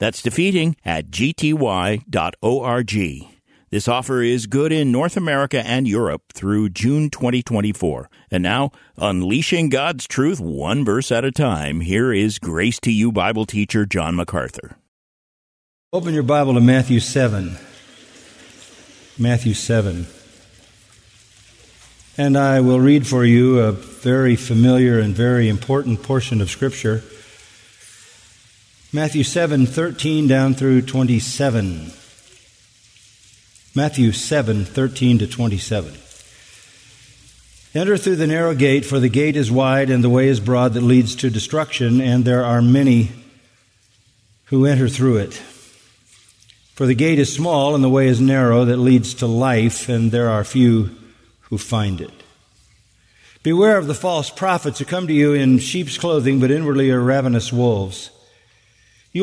That's defeating@gty.org. This offer is good in North America and Europe through June 2024. And now, unleashing God's truth one verse at a time, here is Grace to You Bible teacher John MacArthur. Open your Bible to Matthew 7. Matthew 7. And I will read for you a very familiar and very important portion of Scripture. Matthew 7:13 down through 27. Matthew 7:13 to 27. Enter through the narrow gate, for the gate is wide and the way is broad that leads to destruction, and there are many who enter through it. For the gate is small and the way is narrow that leads to life, and there are few who find it. Beware of the false prophets who come to you in sheep's clothing, but inwardly are ravenous wolves. You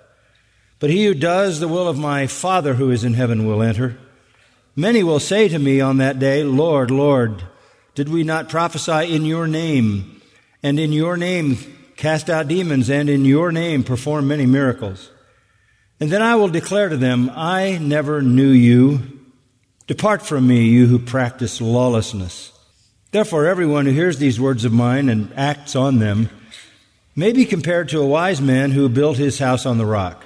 But he who does the will of my Father who is in heaven will enter. Many will say to me on that day, Lord, Lord, did we not prophesy in your name, and in your name cast out demons, and in your name perform many miracles? And then I will declare to them, I never knew you. Depart from me, you who practice lawlessness. Therefore, everyone who hears these words of mine and acts on them may be compared to a wise man who built his house on the rock.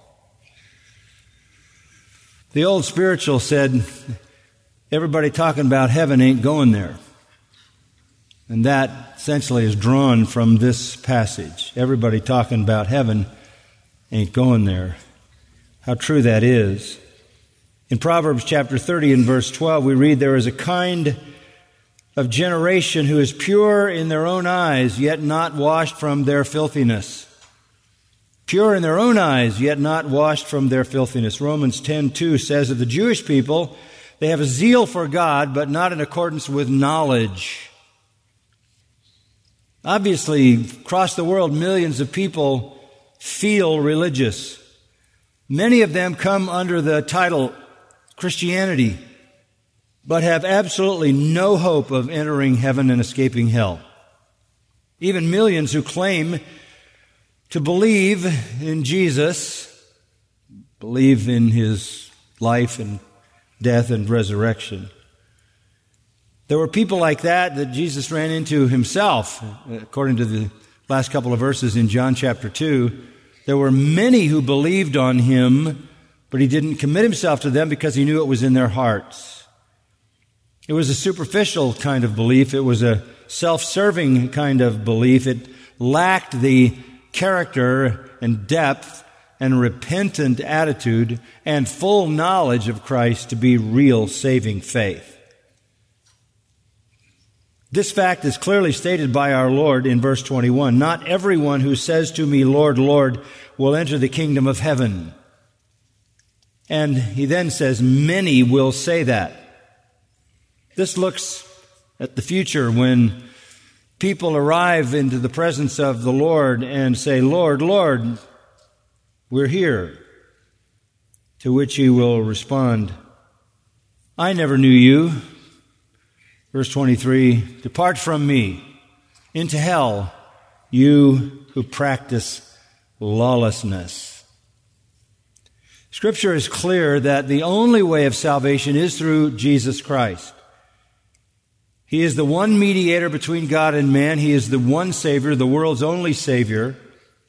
The old spiritual said, everybody talking about heaven ain't going there. And that essentially is drawn from this passage. Everybody talking about heaven ain't going there. How true that is. In Proverbs chapter 30 and verse 12, we read, there is a kind of generation who is pure in their own eyes, yet not washed from their filthiness. Pure in their own eyes, yet not washed from their filthiness. Romans 10:2 says of the Jewish people, they have a zeal for God, but not in accordance with knowledge. Obviously, across the world, millions of people feel religious. Many of them come under the title Christianity, but have absolutely no hope of entering heaven and escaping hell. Even millions who claim to believe in Jesus, believe in His life and death and resurrection. There were people like that Jesus ran into Himself. According to the last couple of verses in John chapter 2, there were many who believed on Him, but He didn't commit Himself to them because He knew it was in their hearts. It was a superficial kind of belief. It was a self-serving kind of belief. It lacked the character and depth and repentant attitude and full knowledge of Christ to be real saving faith. This fact is clearly stated by our Lord in verse 21. Not everyone who says to me, Lord, Lord, will enter the kingdom of heaven. And He then says, many will say that. This looks at the future when people arrive into the presence of the Lord and say, Lord, Lord, we're here. To which He will respond, I never knew you. Verse 23, "Depart from me into hell, you who practice lawlessness." Scripture is clear that the only way of salvation is through Jesus Christ. He is the one mediator between God and man. He is the one Savior, the world's only Savior.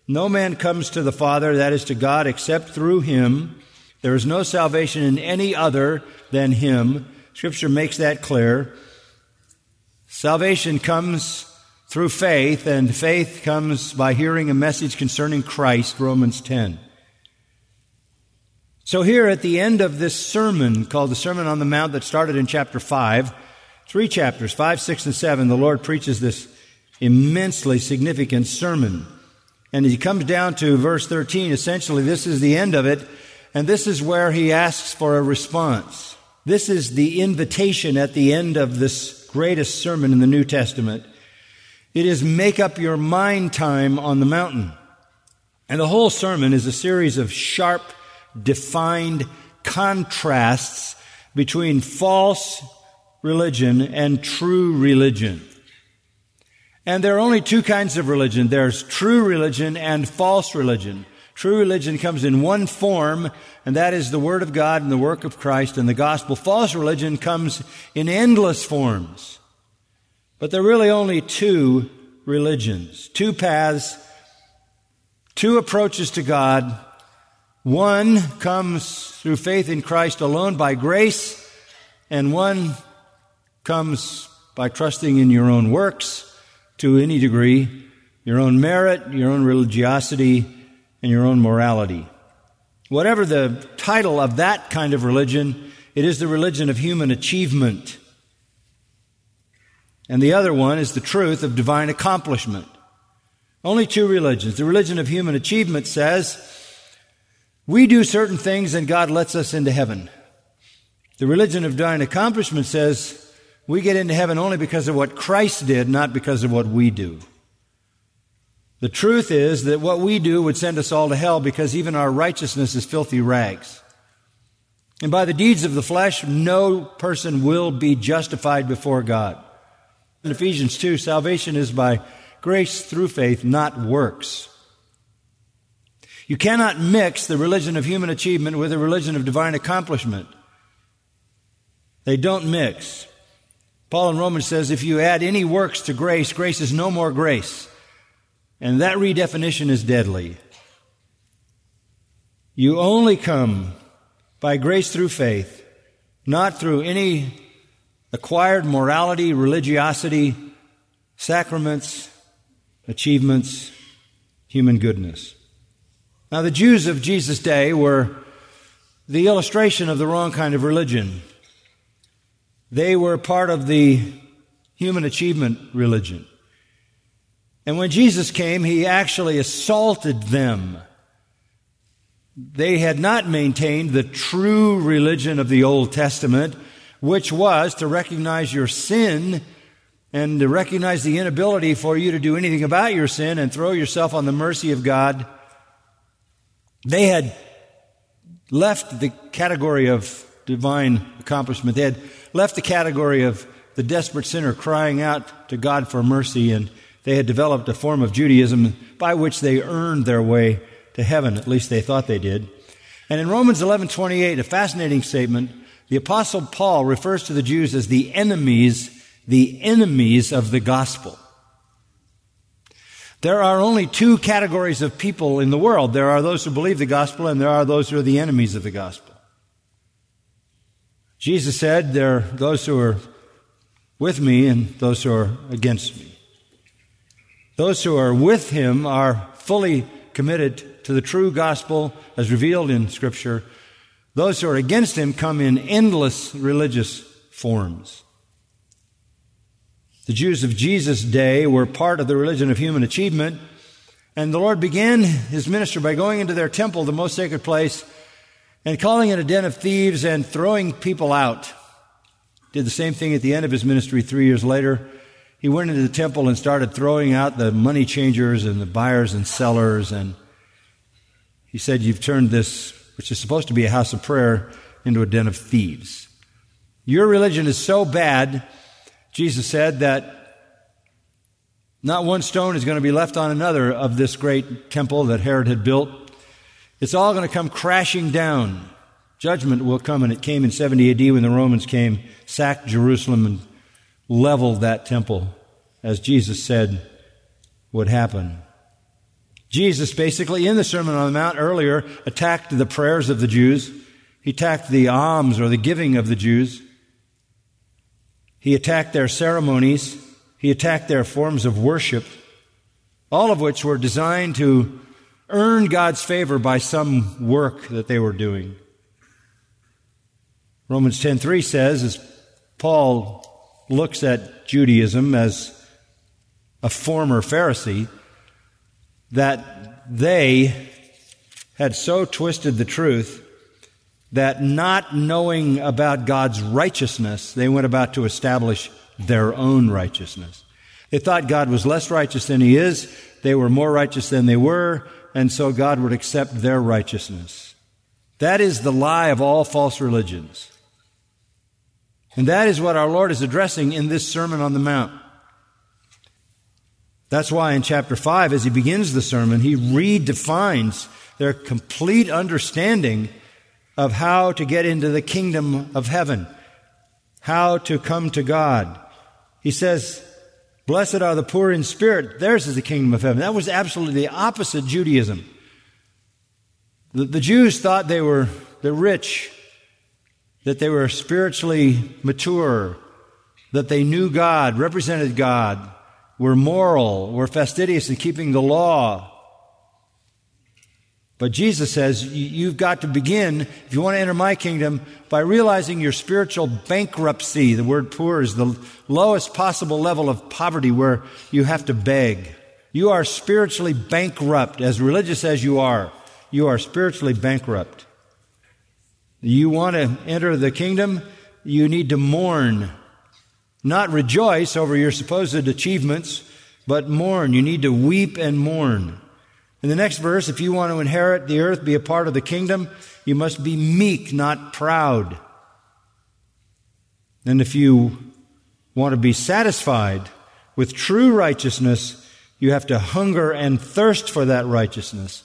No man comes to the Father, that is to God, except through Him. There is no salvation in any other than Him. Scripture makes that clear. Salvation comes through faith, and faith comes by hearing a message concerning Christ, Romans 10. So here at the end of this sermon, called the Sermon on the Mount, that started in chapter 5, 3 chapters, 5, 6, and 7, the Lord preaches this immensely significant sermon. And as he comes down to verse 13, essentially this is the end of it, and this is where he asks for a response. This is the invitation at the end of this greatest sermon in the New Testament. It is make up your mind time on the mountain. And the whole sermon is a series of sharp, defined contrasts between false religion and true religion. And there are only two kinds of religion. There's true religion and false religion. True religion comes in one form, and that is the Word of God and the work of Christ and the gospel. False religion comes in endless forms. But there are really only two religions, two paths, two approaches to God. One comes through faith in Christ alone by grace, and one comes by trusting in your own works to any degree, your own merit, your own religiosity, and your own morality. Whatever the title of that kind of religion, it is the religion of human achievement. And the other one is the truth of divine accomplishment. Only two religions. The religion of human achievement says, we do certain things and God lets us into heaven. The religion of divine accomplishment says, we get into heaven only because of what Christ did, not because of what we do. The truth is that what we do would send us all to hell because even our righteousness is filthy rags. And by the deeds of the flesh, no person will be justified before God. In Ephesians 2, salvation is by grace through faith, not works. You cannot mix the religion of human achievement with the religion of divine accomplishment. They don't mix. Paul in Romans says, if you add any works to grace, grace is no more grace. And that redefinition is deadly. You only come by grace through faith, not through any acquired morality, religiosity, sacraments, achievements, human goodness. Now, the Jews of Jesus' day were the illustration of the wrong kind of religion. They were part of the human achievement religion. And when Jesus came, He actually assaulted them. They had not maintained the true religion of the Old Testament, which was to recognize your sin and to recognize the inability for you to do anything about your sin and throw yourself on the mercy of God. They had left the category of divine accomplishment. They had left the category of the desperate sinner crying out to God for mercy, and they had developed a form of Judaism by which they earned their way to heaven. At least they thought they did. And in Romans 11:28, a fascinating statement, the Apostle Paul refers to the Jews as the enemies of the gospel. There are only two categories of people in the world. There are those who believe the gospel, and there are those who are the enemies of the gospel. Jesus said, there are those who are with me and those who are against me. Those who are with Him are fully committed to the true gospel as revealed in Scripture. Those who are against Him come in endless religious forms. The Jews of Jesus' day were part of the religion of human achievement, and the Lord began His ministry by going into their temple, the most sacred place, and calling it a den of thieves and throwing people out. Did the same thing at the end of His ministry 3 years later. He went into the temple and started throwing out the money changers and the buyers and sellers, and He said, you've turned this, which is supposed to be a house of prayer, into a den of thieves. Your religion is so bad Jesus said that not one stone is going to be left on another of this great temple that Herod had built. It's all going to come crashing down. Judgment will come, and it came in 70 AD when the Romans came, sacked Jerusalem, and leveled that temple, as Jesus said would happen. Jesus basically, in the Sermon on the Mount earlier, attacked the prayers of the Jews. He attacked the alms or the giving of the Jews. He attacked their ceremonies. He attacked their forms of worship, all of which were designed to earn God's favor by some work that they were doing. Romans 10:3 says, as Paul looks at Judaism as a former Pharisee, that they had so twisted the truth that, not knowing about God's righteousness, they went about to establish their own righteousness. They thought God was less righteous than He is. They were more righteous than they were, and so God would accept their righteousness. That is the lie of all false religions. And that is what our Lord is addressing in this Sermon on the Mount. That's why in chapter 5, as He begins the sermon, He redefines their complete understanding of how to get into the kingdom of heaven, how to come to God. He says, blessed are the poor in spirit, theirs is the kingdom of heaven. That was absolutely the opposite Judaism. The Jews thought they were the rich, that they were spiritually mature, that they knew God, represented God, were moral, were fastidious in keeping the law. But Jesus says, you've got to begin, if you want to enter my kingdom, by realizing your spiritual bankruptcy. The word poor is the lowest possible level of poverty where you have to beg. You are spiritually bankrupt, as religious as you are. You are spiritually bankrupt. You want to enter the kingdom, you need to mourn. Not rejoice over your supposed achievements, but mourn. You need to weep and mourn. In the next verse, if you want to inherit the earth, be a part of the kingdom, you must be meek, not proud. And if you want to be satisfied with true righteousness, you have to hunger and thirst for that righteousness,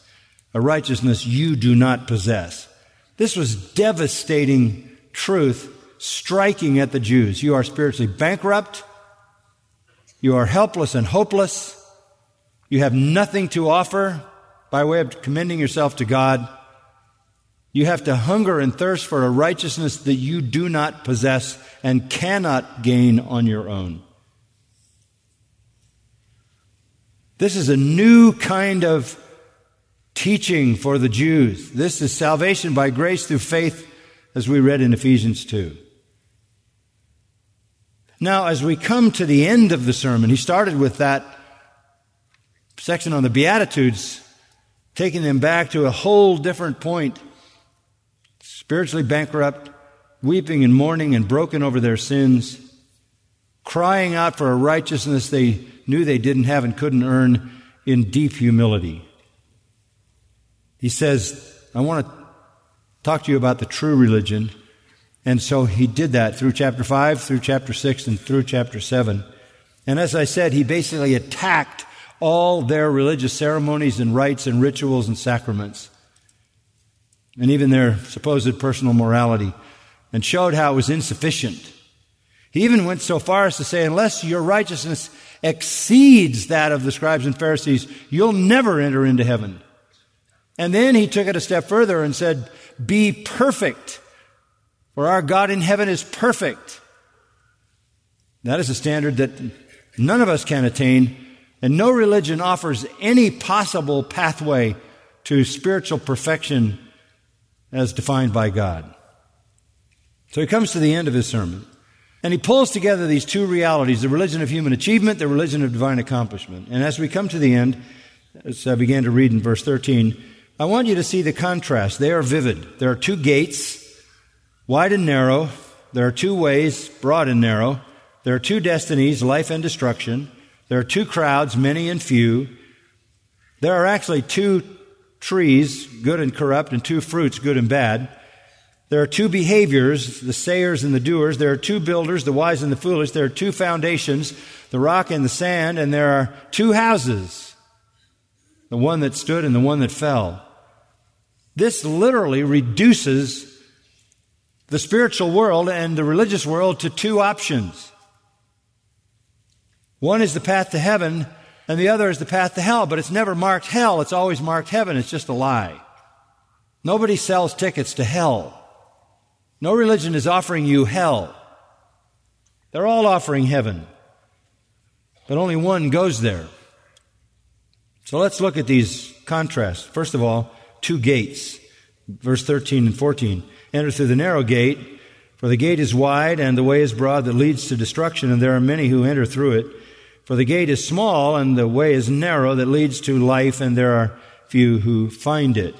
a righteousness you do not possess. This was devastating truth, striking at the Jews. You are spiritually bankrupt. You are helpless and hopeless. You have nothing to offer by way of commending yourself to God. You have to hunger and thirst for a righteousness that you do not possess and cannot gain on your own. This is a new kind of teaching for the Jews. This is salvation by grace through faith, as we read in Ephesians 2. Now, as we come to the end of the sermon, he started with that section on the Beatitudes, taking them back to a whole different point. Spiritually bankrupt, weeping and mourning and broken over their sins, crying out for a righteousness they knew they didn't have and couldn't earn in deep humility. He says, I want to talk to you about the true religion. And so he did that through chapter 5, through chapter 6, and through chapter 7. And as I said, he basically attacked all their religious ceremonies and rites and rituals and sacraments, and even their supposed personal morality, and showed how it was insufficient. He even went so far as to say, unless your righteousness exceeds that of the scribes and Pharisees, you'll never enter into heaven. And then he took it a step further and said, be perfect, for our God in heaven is perfect. That is a standard that none of us can attain, and no religion offers any possible pathway to spiritual perfection as defined by God. So he comes to the end of his sermon, and he pulls together these two realities, the religion of human achievement, the religion of divine accomplishment. And as we come to the end, as I began to read in verse 13, I want you to see the contrast. They are vivid. There are two gates, wide and narrow. There are two ways, broad and narrow. There are two destinies, life and destruction. There are two crowds, many and few. There are actually two trees, good and corrupt, and two fruits, good and bad. There are two behaviors, the sayers and the doers. There are two builders, the wise and the foolish. There are two foundations, the rock and the sand. And there are two houses, the one that stood and the one that fell. This literally reduces the spiritual world and the religious world to two options. One is the path to heaven, and the other is the path to hell. But it's never marked hell. It's always marked heaven. It's just a lie. Nobody sells tickets to hell. No religion is offering you hell. They're all offering heaven, but only one goes there. So let's look at these contrasts. First of all, two gates, verse 13 and 14. Enter through the narrow gate, for the gate is wide and the way is broad that leads to destruction, and there are many who enter through it. For the gate is small and the way is narrow that leads to life, and there are few who find it.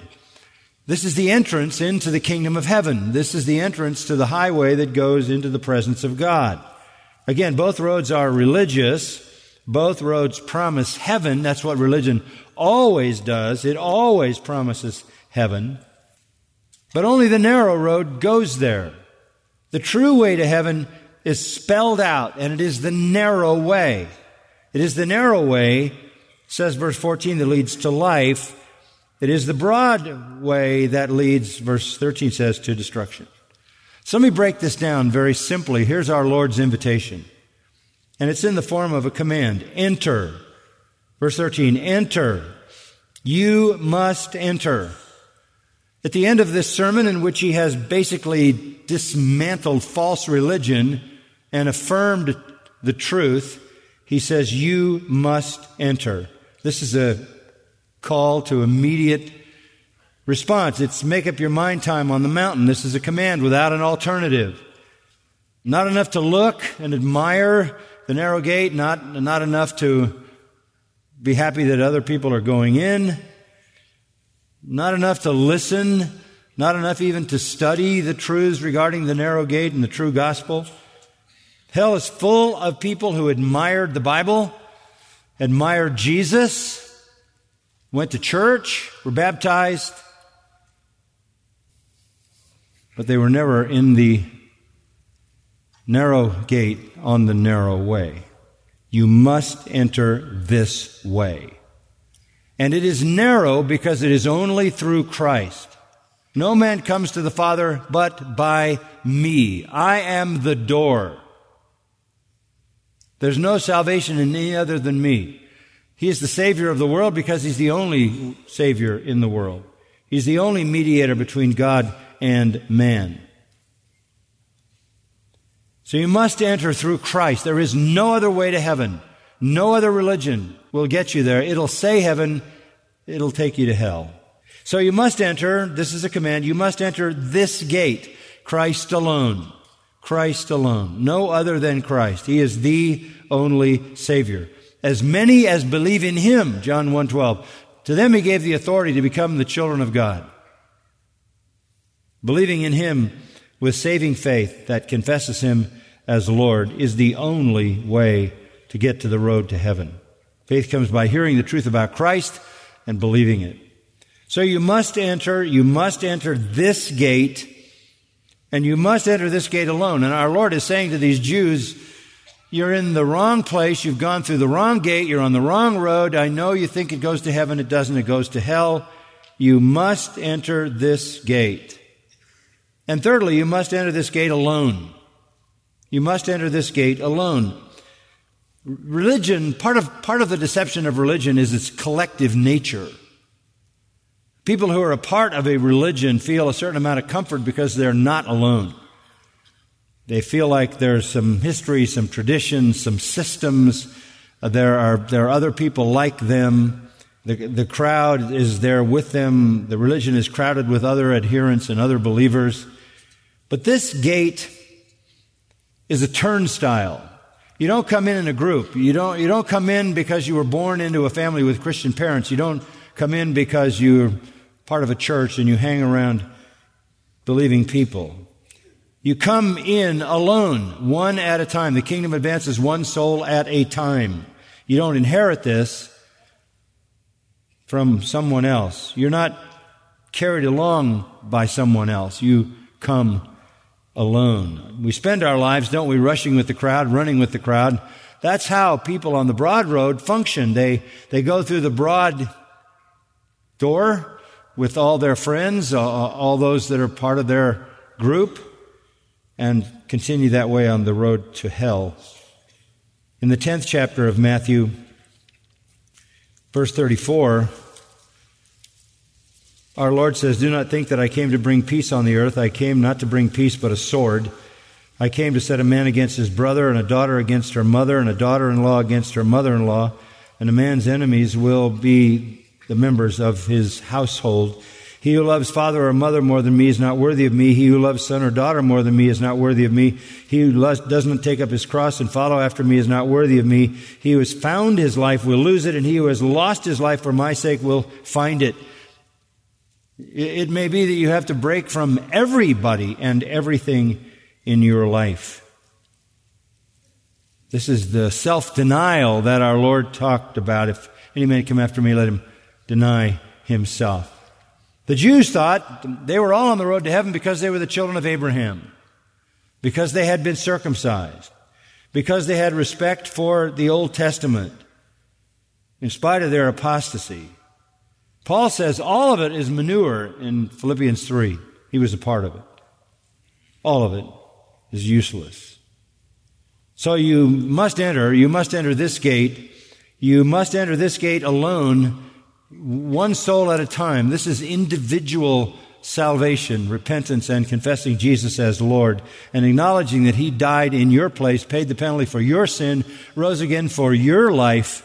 This is the entrance into the kingdom of heaven. This is the entrance to the highway that goes into the presence of God. Again, both roads are religious. Both roads promise heaven. That's what religion always does. It always promises heaven. But only the narrow road goes there. The true way to heaven is spelled out, and it is the narrow way. It is the narrow way, says verse 14, that leads to life. It is the broad way that leads, verse 13 says, to destruction. So let me break this down very simply. Here's our Lord's invitation, and it's in the form of a command. Enter. Verse 13, enter. You must enter. At the end of this sermon, in which he has basically dismantled false religion and affirmed the truth, he says, you must enter. This is a call to immediate response. It's make up your mind time on the mountain. This is a command without an alternative. Not enough to look and admire the narrow gate, not enough to be happy that other people are going in, not enough to listen, not enough even to study the truths regarding the narrow gate and the true gospel. Hell is full of people who admired the Bible, admired Jesus, went to church, were baptized, but they were never in the narrow gate on the narrow way. You must enter this way. And it is narrow because it is only through Christ. No man comes to the Father but by me. I am the door. There's no salvation in any other than me. He is the Savior of the world because He's the only Savior in the world. He's the only mediator between God and man. So you must enter through Christ. There is no other way to heaven. No other religion will get you there. It'll say heaven. It'll take you to hell. So you must enter. This is a command. You must enter this gate. Christ alone. Christ alone. No other than Christ. He is the only Savior. As many as believe in Him, John 1:12. To them He gave the authority to become the children of God. Believing in Him with saving faith that confesses Him as Lord is the only way to get to the road to heaven. Faith comes by hearing the truth about Christ and believing it. So you must enter this gate, and you must enter this gate alone. And our Lord is saying to these Jews, you're in the wrong place. You've gone through the wrong gate. You're on the wrong road. I know you think it goes to heaven. It doesn't. It goes to hell. You must enter this gate. And thirdly, you must enter this gate alone. You must enter this gate alone. Religion, part of the deception of religion is its collective nature. People who are a part of a religion feel a certain amount of comfort because they're not alone. They feel like there's some history, some traditions, some systems. There are other people like them. The crowd is there with them. The religion is crowded with other adherents and other believers. But this gate is a turnstile. You don't come in a group. You don't come in because you were born into a family with Christian parents. You don't come in because you're part of a church and you hang around believing people. You come in alone, one at a time. The kingdom advances one soul at a time. You don't inherit this from someone else. You're not carried along by someone else. You come alone. We spend our lives, don't we, rushing with the crowd, running with the crowd. That's how people on the broad road function. They go through the broad door with all their friends, all those that are part of their group, and continue that way on the road to hell. In the 10th chapter of Matthew, verse 34, our Lord says, "Do not think that I came to bring peace on the earth. I came not to bring peace, but a sword. I came to set a man against his brother, and a daughter against her mother, and a daughter-in-law against her mother-in-law, and a man's enemies will be the members of his household. He who loves father or mother more than me is not worthy of me. He who loves son or daughter more than me is not worthy of me. He who doesn't take up his cross and follow after me is not worthy of me. He who has found his life will lose it, and he who has lost his life for my sake will find it." It may be that you have to break from everybody and everything in your life. This is the self-denial that our Lord talked about. If any man come after me, let him deny himself. The Jews thought they were all on the road to heaven because they were the children of Abraham, because they had been circumcised, because they had respect for the Old Testament, in spite of their apostasy. Paul says all of it is manure in Philippians 3. He was a part of it. All of it is useless. So you must enter this gate. You must enter this gate alone, one soul at a time. This is individual salvation, repentance, and confessing Jesus as Lord, and acknowledging that He died in your place, paid the penalty for your sin, rose again for your life,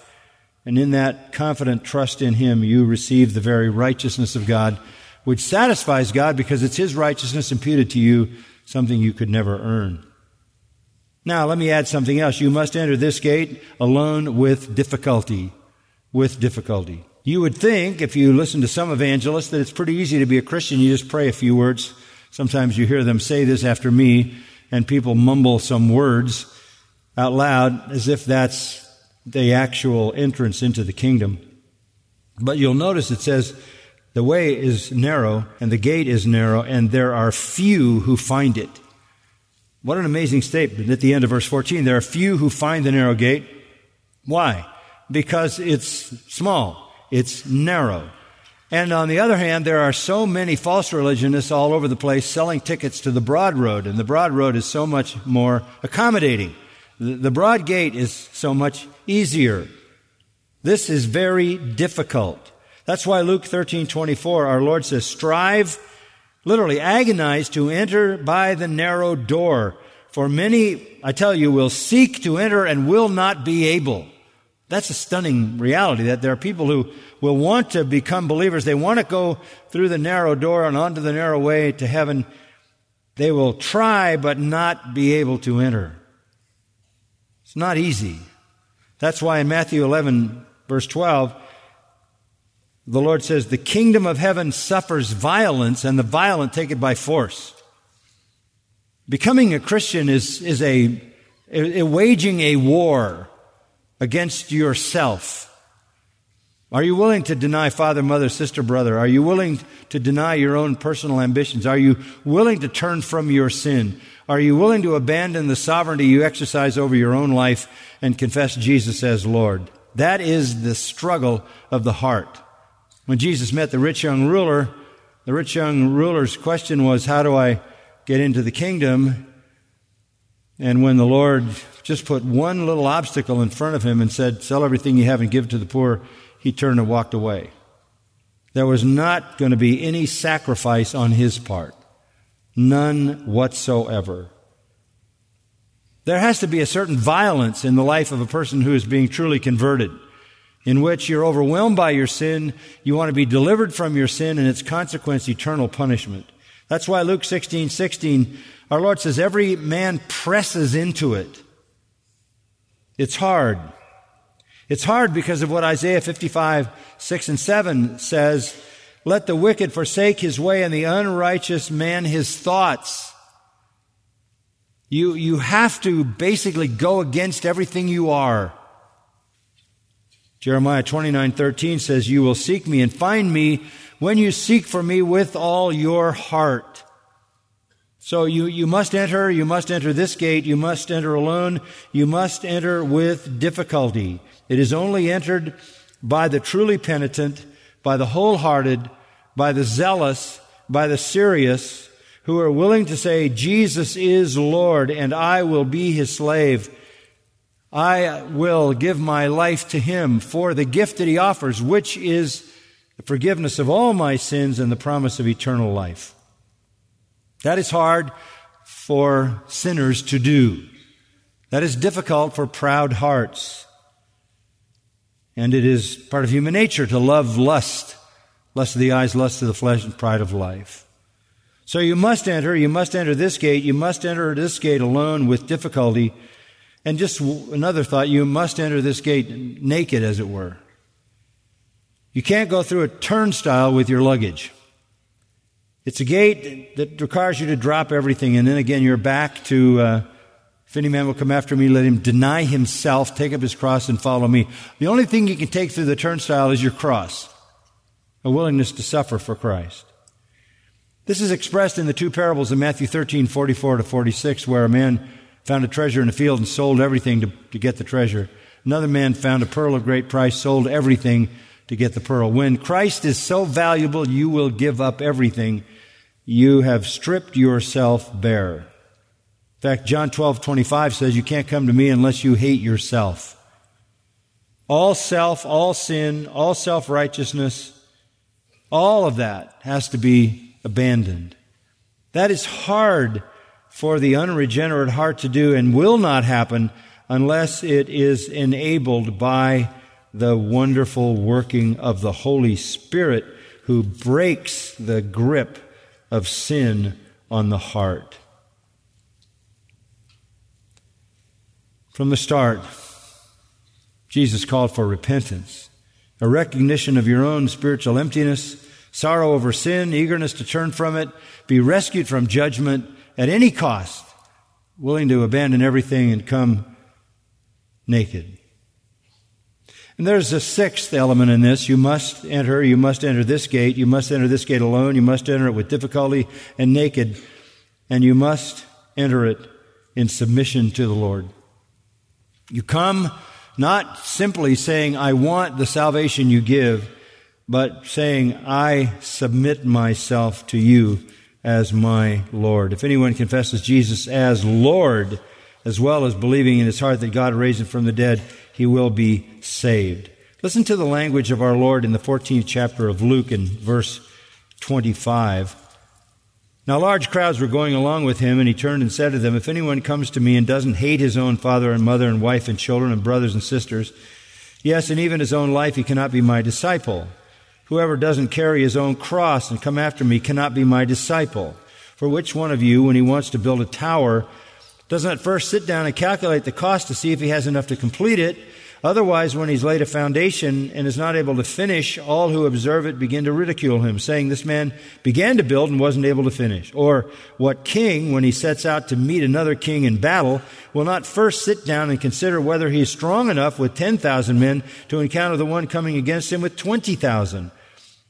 and in that confident trust in Him, you receive the very righteousness of God, which satisfies God because it's His righteousness imputed to you, something you could never earn. Now, let me add something else. You must enter this gate alone with difficulty. With difficulty. You would think, if you listen to some evangelists, that it's pretty easy to be a Christian. You just pray a few words. Sometimes you hear them say this after me, and people mumble some words out loud as if that's the actual entrance into the kingdom. But you'll notice it says, "The way is narrow, and the gate is narrow, and there are few who find it." What an amazing statement at the end of verse 14. There are few who find the narrow gate. Why? Because it's small. It's narrow. And on the other hand, there are so many false religionists all over the place selling tickets to the broad road, and the broad road is so much more accommodating. The broad gate is so much easier. This is very difficult. That's why Luke 13:24, our Lord says, "Strive," literally agonize, "to enter by the narrow door. For many, I tell you, will seek to enter and will not be able." That's a stunning reality, that there are people who will want to become believers. They want to go through the narrow door and onto the narrow way to heaven. They will try but not be able to enter. It's not easy. That's why in Matthew 11, verse 12, the Lord says, "The kingdom of heaven suffers violence, and the violent take it by force." Becoming a Christian is waging a war against yourself. Are you willing to deny father, mother, sister, brother? Are you willing to deny your own personal ambitions? Are you willing to turn from your sin? Are you willing to abandon the sovereignty you exercise over your own life and confess Jesus as Lord? That is the struggle of the heart. When Jesus met the rich young ruler, the rich young ruler's question was, "How do I get into the kingdom?" And when the Lord just put one little obstacle in front of him and said, "Sell everything you have and give to the poor," he turned and walked away. There was not going to be any sacrifice on his part. None whatsoever. There has to be a certain violence in the life of a person who is being truly converted, in which you're overwhelmed by your sin, you want to be delivered from your sin and its consequence, eternal punishment. That's why Luke 16:16, our Lord says, "Every man presses into it." It's hard. It's hard because of what Isaiah 55:6-7 says, "Let the wicked forsake his way, and the unrighteous man his thoughts." You have to basically go against everything you are. Jeremiah 29:13 says, "You will seek me and find me when you seek for me with all your heart." So you must enter this gate, you must enter alone, you must enter with difficulty. It is only entered by the truly penitent, by the wholehearted, by the zealous, by the serious, who are willing to say, Jesus is Lord, and I will be His slave. I will give my life to Him for the gift that He offers, which is the forgiveness of all my sins and the promise of eternal life. That is hard for sinners to do. That is difficult for proud hearts. And it is part of human nature to love lust, lust of the eyes, lust of the flesh, and pride of life. So you must enter this gate, you must enter this gate alone with difficulty. And just another thought, you must enter this gate naked, as it were. You can't go through a turnstile with your luggage. It's a gate that requires you to drop everything, and then again you're back to, if any man will come after me, let him deny himself, take up his cross, and follow me. The only thing you can take through the turnstile is your cross, a willingness to suffer for Christ. This is expressed in the two parables in Matthew 13, 44 to 46, where a man found a treasure in a field and sold everything to get the treasure. Another man found a pearl of great price, sold everything to get the pearl. When Christ is so valuable, you will give up everything. You have stripped yourself bare. In fact, John 12:25 says, you can't come to me unless you hate yourself. All self, all sin, all self-righteousness, all of that has to be abandoned. That is hard for the unregenerate heart to do and will not happen unless it is enabled by the wonderful working of the Holy Spirit, who breaks the grip of sin on the heart. From the start, Jesus called for repentance, a recognition of your own spiritual emptiness, sorrow over sin, eagerness to turn from it, be rescued from judgment at any cost, willing to abandon everything and come naked. And there's a sixth element in this. You must enter this gate, you must enter this gate alone, you must enter it with difficulty and naked, and you must enter it in submission to the Lord. You come not simply saying, I want the salvation you give, but saying, I submit myself to you as my Lord. If anyone confesses Jesus as Lord, as well as believing in his heart that God raised him from the dead, he will be saved. Listen to the language of our Lord in the 14th chapter of Luke in verse 25. Now large crowds were going along with him, and he turned and said to them, if anyone comes to me and doesn't hate his own father and mother and wife and children and brothers and sisters, yes, and even his own life, he cannot be my disciple. Whoever doesn't carry his own cross and come after me cannot be my disciple. For which one of you, when he wants to build a tower, does not first sit down and calculate the cost to see if he has enough to complete it? Otherwise, when he's laid a foundation and is not able to finish, all who observe it begin to ridicule him, saying, this man began to build and wasn't able to finish. Or, what king, when he sets out to meet another king in battle, will not first sit down and consider whether he is strong enough with 10,000 men to encounter the one coming against him with 20,000?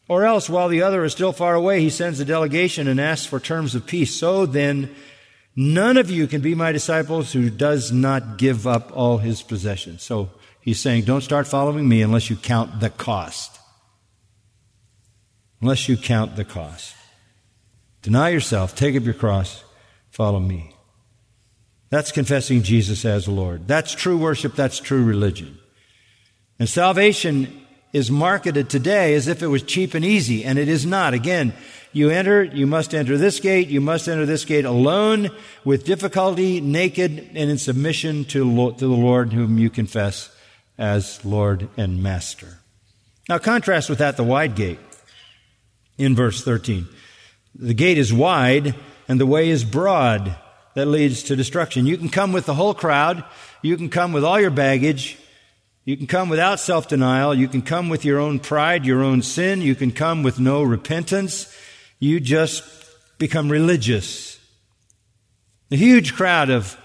Or else, while the other is still far away, he sends a delegation and asks for terms of peace. So then, none of you can be my disciples who does not give up all his possessions. So he's saying, don't start following me unless you count the cost. Unless you count the cost. Deny yourself, take up your cross, follow me. That's confessing Jesus as Lord. That's true worship, that's true religion. And salvation is marketed today as if it was cheap and easy, and it is not. Again, you must enter this gate, you must enter this gate alone, with difficulty, naked, and in submission to the Lord whom you confess as Lord and Master. Now contrast with that the wide gate in verse 13. The gate is wide and the way is broad that leads to destruction. You can come with the whole crowd, you can come with all your baggage, you can come without self-denial, you can come with your own pride, your own sin, you can come with no repentance. You just become religious. A huge crowd of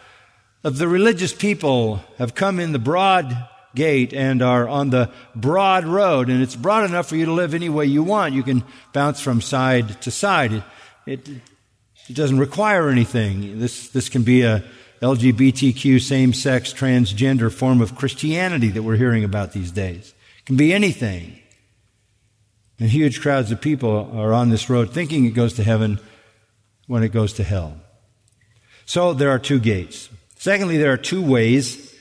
the religious people have come in the broad gate and are on the broad road, and it's broad enough for you to live any way you want. You can bounce from side to side. It It doesn't require anything. This can be a LGBTQ, same-sex, transgender form of Christianity that we're hearing about these days. It can be anything. And huge crowds of people are on this road thinking it goes to heaven when it goes to hell. So there are two gates. Secondly, there are two ways.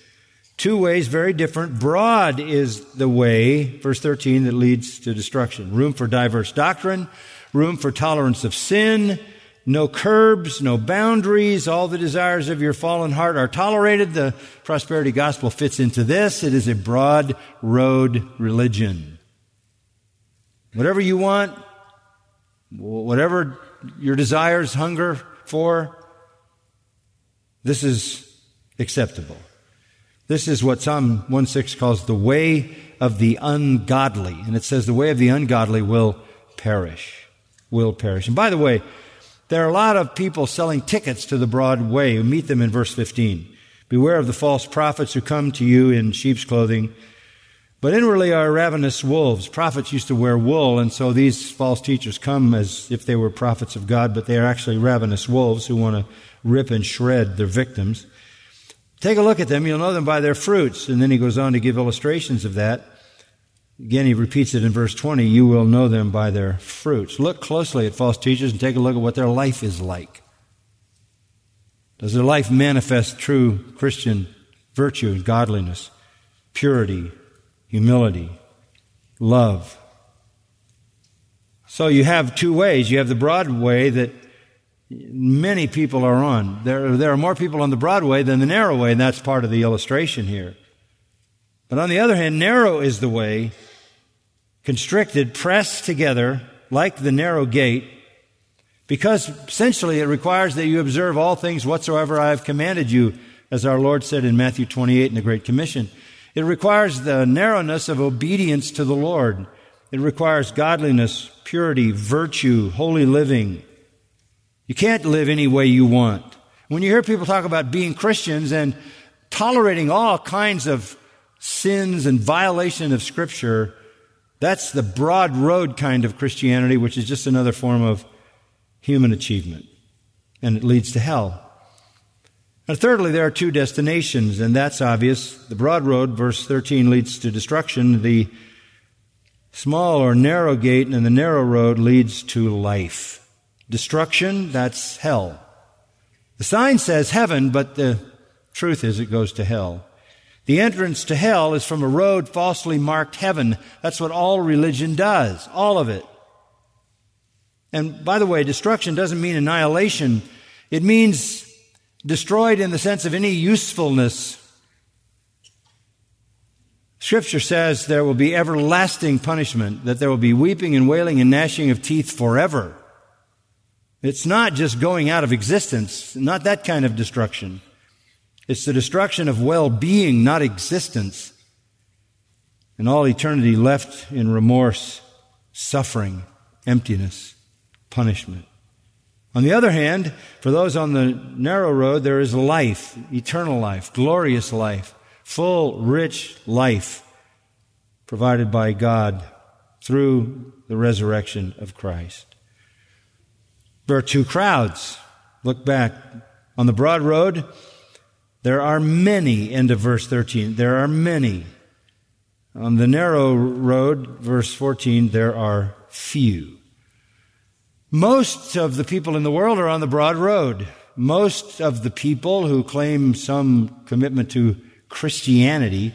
Two ways very different. Broad is the way, verse 13, that leads to destruction. Room for diverse doctrine, room for tolerance of sin, no curbs, no boundaries, all the desires of your fallen heart are tolerated. The prosperity gospel fits into this. It is a broad road religion. Whatever you want, whatever your desires hunger for, this is acceptable. This is what Psalm 1:6 calls the way of the ungodly. And it says the way of the ungodly will perish. Will perish. And by the way, there are a lot of people selling tickets to the broad way. We meet them in verse 15. Beware of the false prophets who come to you in sheep's clothing, but inwardly are ravenous wolves. Prophets used to wear wool, and so these false teachers come as if they were prophets of God, but they are actually ravenous wolves who want to rip and shred their victims. Take a look at them. You'll know them by their fruits. And then he goes on to give illustrations of that. Again, he repeats it in verse 20. You will know them by their fruits. Look closely at false teachers and take a look at what their life is like. Does their life manifest true Christian virtue and godliness, purity, humility, love? So you have two ways. You have the broad way that many people are on. There are more people on the broad way than the narrow way, and that's part of the illustration here. But on the other hand, narrow is the way, constricted, pressed together, like the narrow gate, because essentially it requires that you observe all things whatsoever I have commanded you, as our Lord said in Matthew 28 in the Great Commission. It requires the narrowness of obedience to the Lord. It requires godliness, purity, virtue, holy living. You can't live any way you want. When you hear people talk about being Christians and tolerating all kinds of sins and violation of Scripture, that's the broad road kind of Christianity, which is just another form of human achievement, and it leads to hell. And thirdly, there are two destinations, and that's obvious. The broad road, verse 13, leads to destruction. The small or narrow gate and the narrow road leads to life. Destruction, that's hell. The sign says heaven, but the truth is it goes to hell. The entrance to hell is from a road falsely marked heaven. That's what all religion does, all of it. And by the way, destruction doesn't mean annihilation. It means destroyed in the sense of any usefulness. Scripture says there will be everlasting punishment, that there will be weeping and wailing and gnashing of teeth forever. It's not just going out of existence, not that kind of destruction. It's the destruction of well-being, not existence. And all eternity left in remorse, suffering, emptiness, punishment. On the other hand, for those on the narrow road, there is life, eternal life, glorious life, full, rich life provided by God through the resurrection of Christ. There are two crowds. Look back. On the broad road, there are many, end of verse 13, there are many. On the narrow road, verse 14, there are few. Most of the people in the world are on the broad road. Most of the people who claim some commitment to Christianity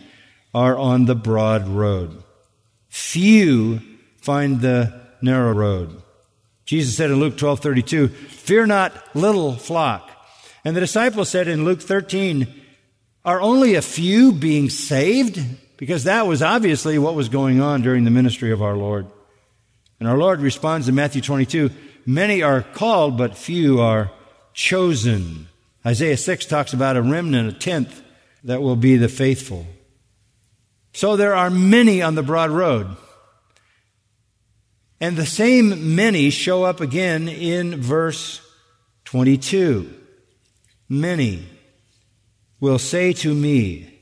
are on the broad road. Few find the narrow road. Jesus said in Luke 12:32, "Fear not, little flock." And the disciples said in Luke 13, "Are only a few being saved?" Because that was obviously what was going on during the ministry of our Lord. And our Lord responds in Matthew 22, many are called, but few are chosen. Isaiah 6 talks about a remnant, a tenth, that will be the faithful. So there are many on the broad road. And the same many show up again in verse 22. Many will say to me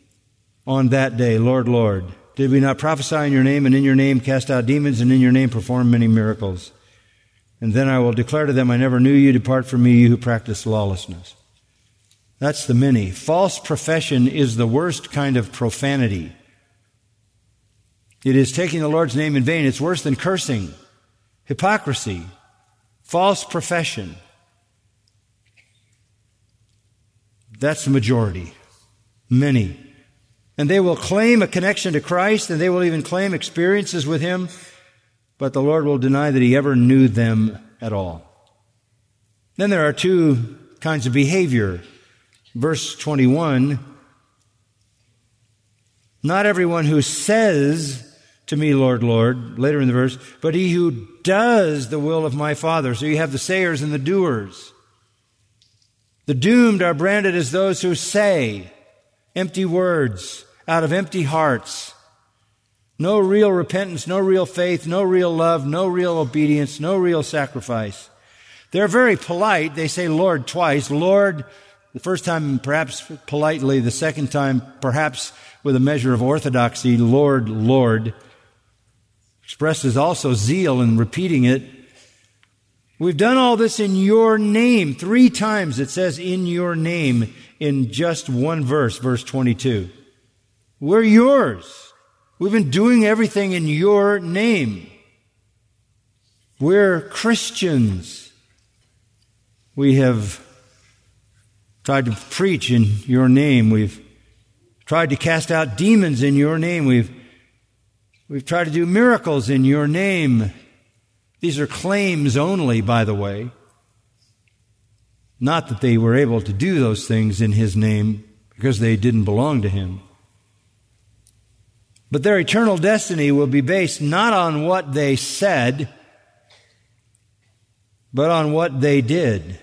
on that day, Lord, Lord, did we not prophesy in your name, and in your name cast out demons, and in your name perform many miracles? And then I will declare to them, I never knew you. Depart from me, you who practice lawlessness. That's the many. False profession is the worst kind of profanity. It is taking the Lord's name in vain. It's worse than cursing, hypocrisy, false profession. That's the majority, many. And they will claim a connection to Christ, and they will even claim experiences with Him, but the Lord will deny that He ever knew them at all. Then there are two kinds of behavior. Verse 21, not everyone who says to me, Lord, Lord, later in the verse, but he who does the will of my Father. So you have the sayers and the doers. The doomed are branded as those who say empty words out of empty hearts. No real repentance, no real faith, no real love, no real obedience, no real sacrifice. They're very polite. They say Lord twice. Lord, the first time perhaps politely, the second time perhaps with a measure of orthodoxy. Lord, Lord, expresses also zeal in repeating it. We've done all this in your name. 3 times it says in your name in just one verse, verse 22. We're yours. We've been doing everything in your name. We're Christians. We have tried to preach in your name. We've tried to cast out demons in your name. We've tried to do miracles in your name. These are claims only, by the way. Not that they were able to do those things in His name because they didn't belong to Him. But their eternal destiny will be based not on what they said, but on what they did.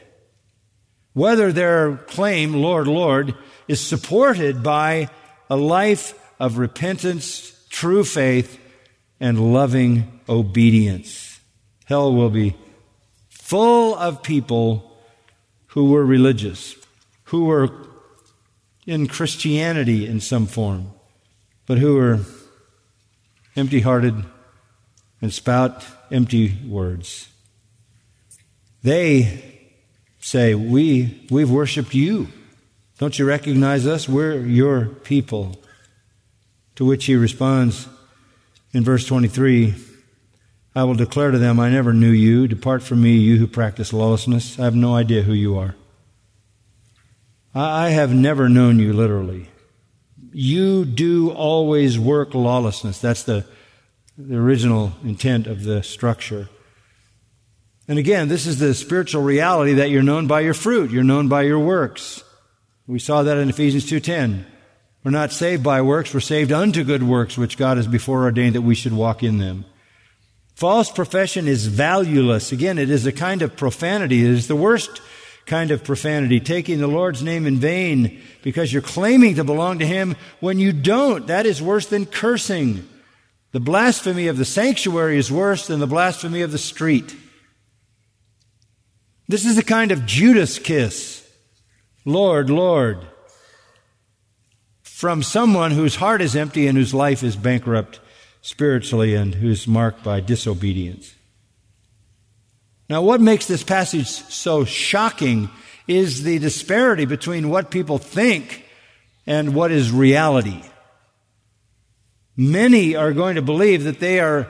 Whether their claim, Lord, Lord, is supported by a life of repentance, true faith, and loving obedience. Hell will be full of people who were religious, who were in Christianity in some form, but who were empty-hearted and spout empty words. They say, we've worshiped you. Don't you recognize us? We're your people. To which He responds in verse 23, I will declare to them, I never knew you. Depart from me, you who practice lawlessness. I have no idea who you are. I have never known you, literally. You do always work lawlessness. That's the original intent of the structure. And again, this is the spiritual reality that you're known by your fruit. You're known by your works. We saw that in Ephesians 2:10. We're not saved by works. We're saved unto good works, which God has before ordained that we should walk in them. False profession is valueless. Again, it is a kind of profanity. It is the worst kind of profanity, taking the Lord's name in vain because you're claiming to belong to Him when you don't. That is worse than cursing. The blasphemy of the sanctuary is worse than the blasphemy of the street. This is the kind of Judas kiss, Lord, Lord, from someone whose heart is empty and whose life is bankrupt spiritually and who's marked by disobedience. Now, what makes this passage so shocking is the disparity between what people think and what is reality. Many are going to believe that they are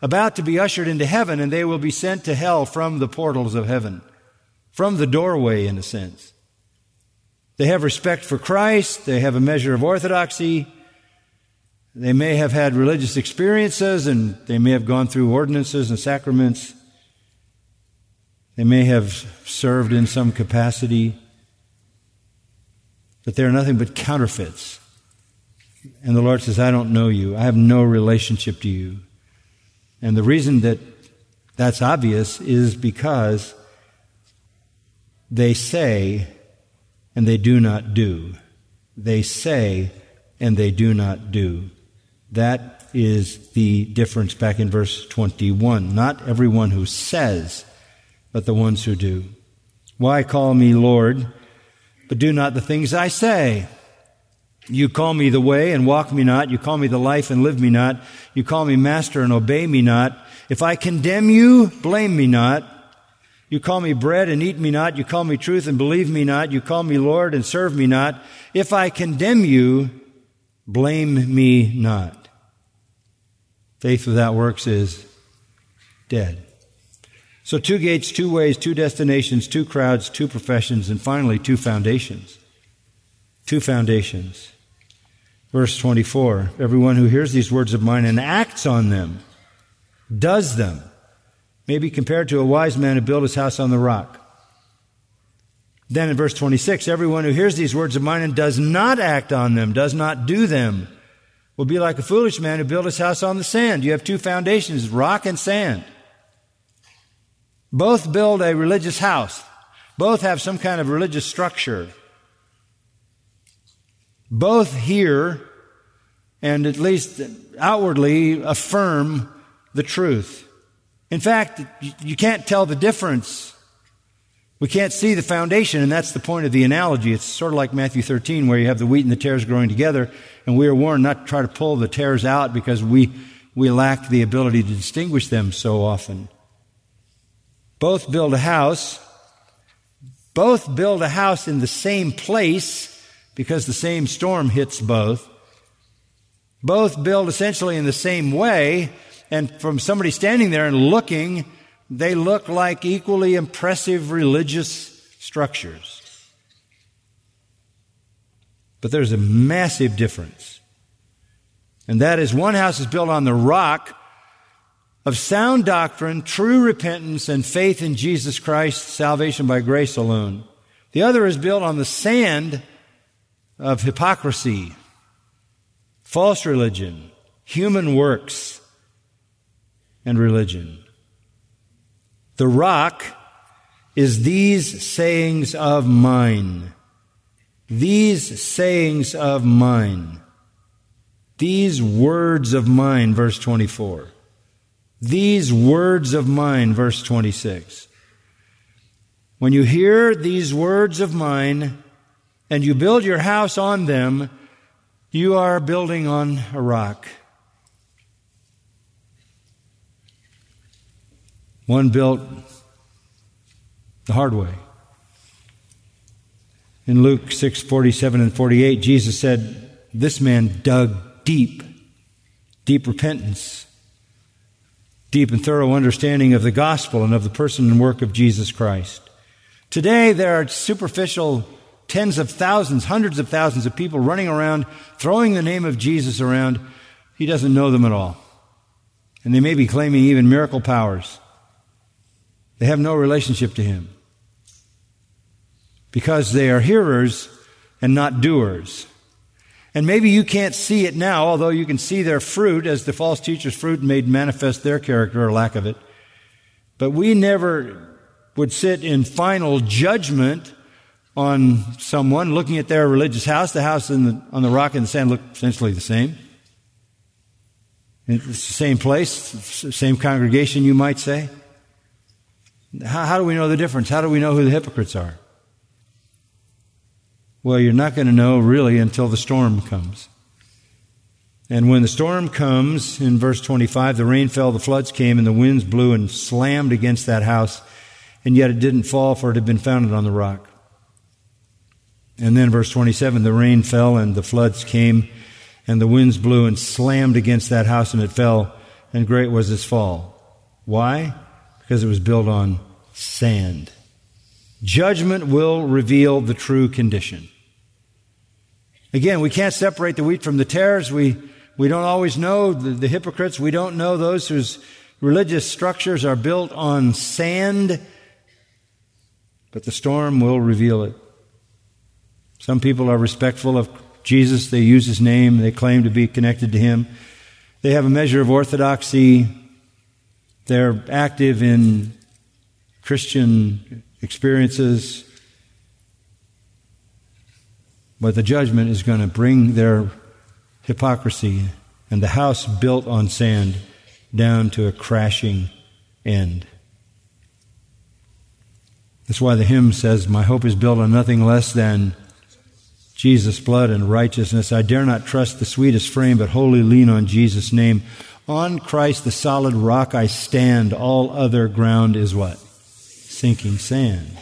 about to be ushered into heaven and they will be sent to hell from the portals of heaven, from the doorway, in a sense. They have respect for Christ. They have a measure of orthodoxy. They may have had religious experiences and they may have gone through ordinances and sacraments. They may have served in some capacity, but they're nothing but counterfeits. And the Lord says, I don't know you. I have no relationship to you. And the reason that that's obvious is because they say and they do not do. They say and they do not do. That is the difference back in verse 21. Not everyone who says, but the ones who do. Why call me Lord, but do not the things I say? You call me the way and walk me not. You call me the life and live me not. You call me master and obey me not. If I condemn you, blame me not. You call me bread and eat me not. You call me truth and believe me not. You call me Lord and serve me not. If I condemn you, blame me not. Faith without works is dead. So 2 gates, 2 ways, 2 destinations, 2 crowds, 2 professions, and finally 2 foundations. 2 foundations. Verse 24, everyone who hears these words of mine and acts on them, does them, may be compared to a wise man who built his house on the rock. Then in verse 26, everyone who hears these words of mine and does not act on them, does not do them, will be like a foolish man who built his house on the sand. You have 2 foundations, rock and sand. Both build a religious house. Both have some kind of religious structure. Both hear and at least outwardly affirm the truth. In fact, you can't tell the difference. We can't see the foundation, and that's the point of the analogy. It's sort of like Matthew 13 where you have the wheat and the tares growing together, and we are warned not to try to pull the tares out because we lack the ability to distinguish them so often. Both build a house. Both build a house in the same place, because the same storm hits both. Both build essentially in the same way, and from somebody standing there and looking, they look like equally impressive religious structures. But there's a massive difference. And that is, one house is built on the rock of sound doctrine, true repentance, and faith in Jesus Christ, salvation by grace alone. The other is built on the sand of hypocrisy, false religion, human works, and religion. The rock is these sayings of mine. These sayings of mine. These words of mine, verse 24. These words of mine, verse 26. When you hear these words of mine, and you build your house on them, you are building on a rock. One built the hard way. In Luke 6:47 and 48, Jesus said, this man dug deep, deep repentance, deep and thorough understanding of the gospel and of the person and work of Jesus Christ. Today there are superficial tens of thousands, hundreds of thousands of people running around, throwing the name of Jesus around. He doesn't know them at all. And they may be claiming even miracle powers. They have no relationship to Him because they are hearers and not doers. And maybe you can't see it now, although you can see their fruit as the false teacher's fruit made manifest their character or lack of it. But we never would sit in final judgment on someone, looking at their religious house. The house on the rock and the sand look essentially the same. It's the same place, same congregation, you might say. How do we know the difference? How do we know who the hypocrites are? Well, you're not going to know really until the storm comes. And when the storm comes, in verse 25, the rain fell, the floods came, and the winds blew and slammed against that house, and yet it didn't fall, for it had been founded on the rock. And then verse 27, the rain fell and the floods came and the winds blew and slammed against that house and it fell, and great was its fall. Why? Because it was built on sand. Judgment will reveal the true condition. Again, we can't separate the wheat from the tares. We don't always know the hypocrites. We don't know those whose religious structures are built on sand. But the storm will reveal it. Some people are respectful of Jesus. They use His name. They claim to be connected to Him. They have a measure of orthodoxy. They're active in Christian experiences. But the judgment is going to bring their hypocrisy and the house built on sand down to a crashing end. That's why the hymn says, my hope is built on nothing less than Jesus' blood and righteousness. I dare not trust the sweetest frame, but wholly lean on Jesus' name. On Christ, the solid rock, I stand. All other ground is what? sinking sand.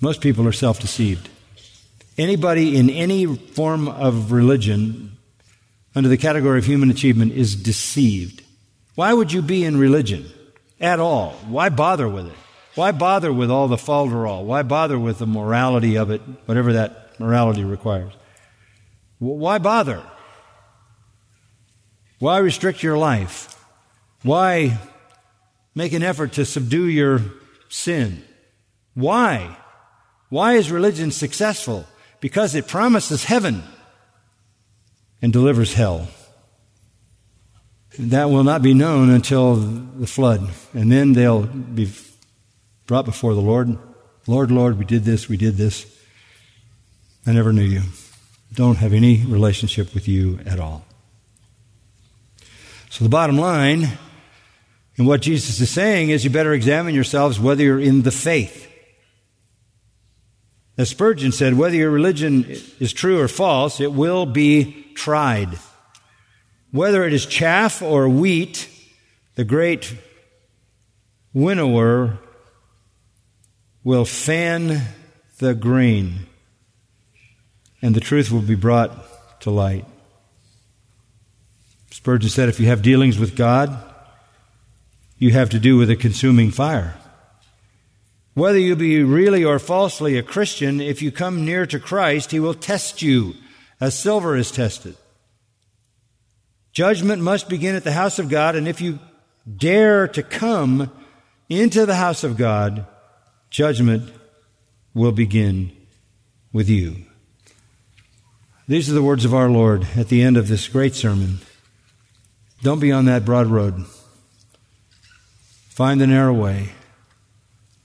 Most people are self-deceived. Anybody in any form of religion under the category of human achievement is deceived. Why would you be in religion at all? Why bother with it? Why bother with all the falderall? Why bother with the morality of it, whatever that morality requires? Why bother? Why restrict your life? Why make an effort to subdue your sin? Why? Why is religion successful? Because it promises heaven and delivers hell. That will not be known until the flood. And then they'll be brought before the Lord. Lord, Lord, we did this, we did this. I never knew you. Don't have any relationship with you at all. So the bottom line in what Jesus is saying is you better examine yourselves whether you're in the faith. As Spurgeon said, whether your religion is true or false, it will be tried. Whether it is chaff or wheat, the great winnower will fan the grain, and the truth will be brought to light. Spurgeon said, if you have dealings with God, you have to do with a consuming fire. Whether you be really or falsely a Christian, if you come near to Christ, He will test you as silver is tested. Judgment must begin at the house of God, and if you dare to come into the house of God, judgment will begin with you. These are the words of our Lord at the end of this great sermon. Don't be on that broad road. Find the narrow way.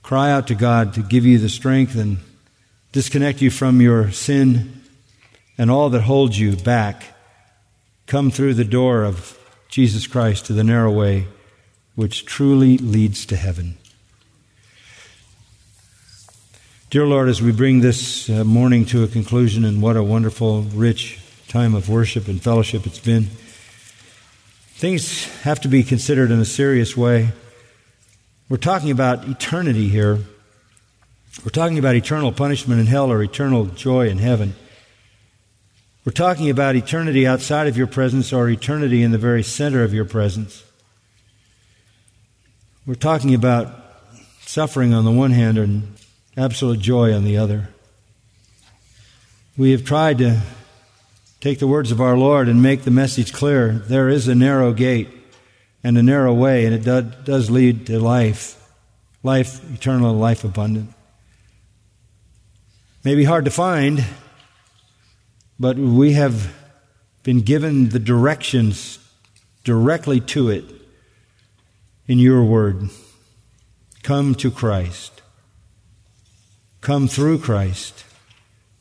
Cry out to God to give you the strength and disconnect you from your sin and all that holds you back. Come through the door of Jesus Christ to the narrow way, which truly leads to heaven. Dear Lord, as we bring this morning to a conclusion, and what a wonderful, rich time of worship and fellowship it's been, things have to be considered in a serious way. We're talking about eternity here. We're talking about eternal punishment in hell or eternal joy in heaven. We're talking about eternity outside of your presence or eternity in the very center of your presence. We're talking about suffering on the one hand and absolute joy on the other. We have tried to take the words of our Lord and make the message clear. There is a narrow gate and a narrow way, and it does lead to life, life eternal, life abundant. May be hard to find, but we have been given the directions directly to it in your word. Come to Christ. Come through Christ,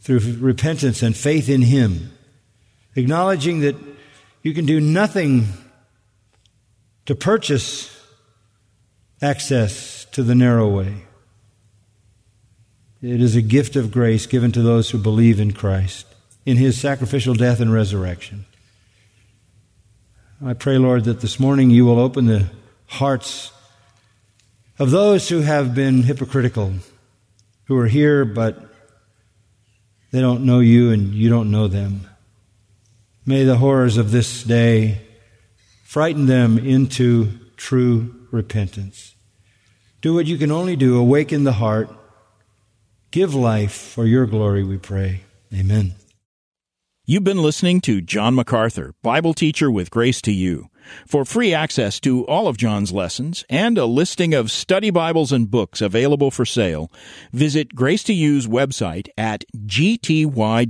through repentance and faith in Him, acknowledging that you can do nothing to purchase access to the narrow way. It is a gift of grace given to those who believe in Christ, in His sacrificial death and resurrection. I pray, Lord, that this morning you will open the hearts of those who have been hypocritical, who are here but they don't know you and you don't know them. May the horrors of this day frighten them into true repentance. Do what you can only do, awaken the heart, give life for your glory, we pray. Amen. You've been listening to John MacArthur, Bible teacher with Grace to You. For free access to all of John's lessons and a listing of study Bibles and books available for sale, visit Grace to You's website at gty.org.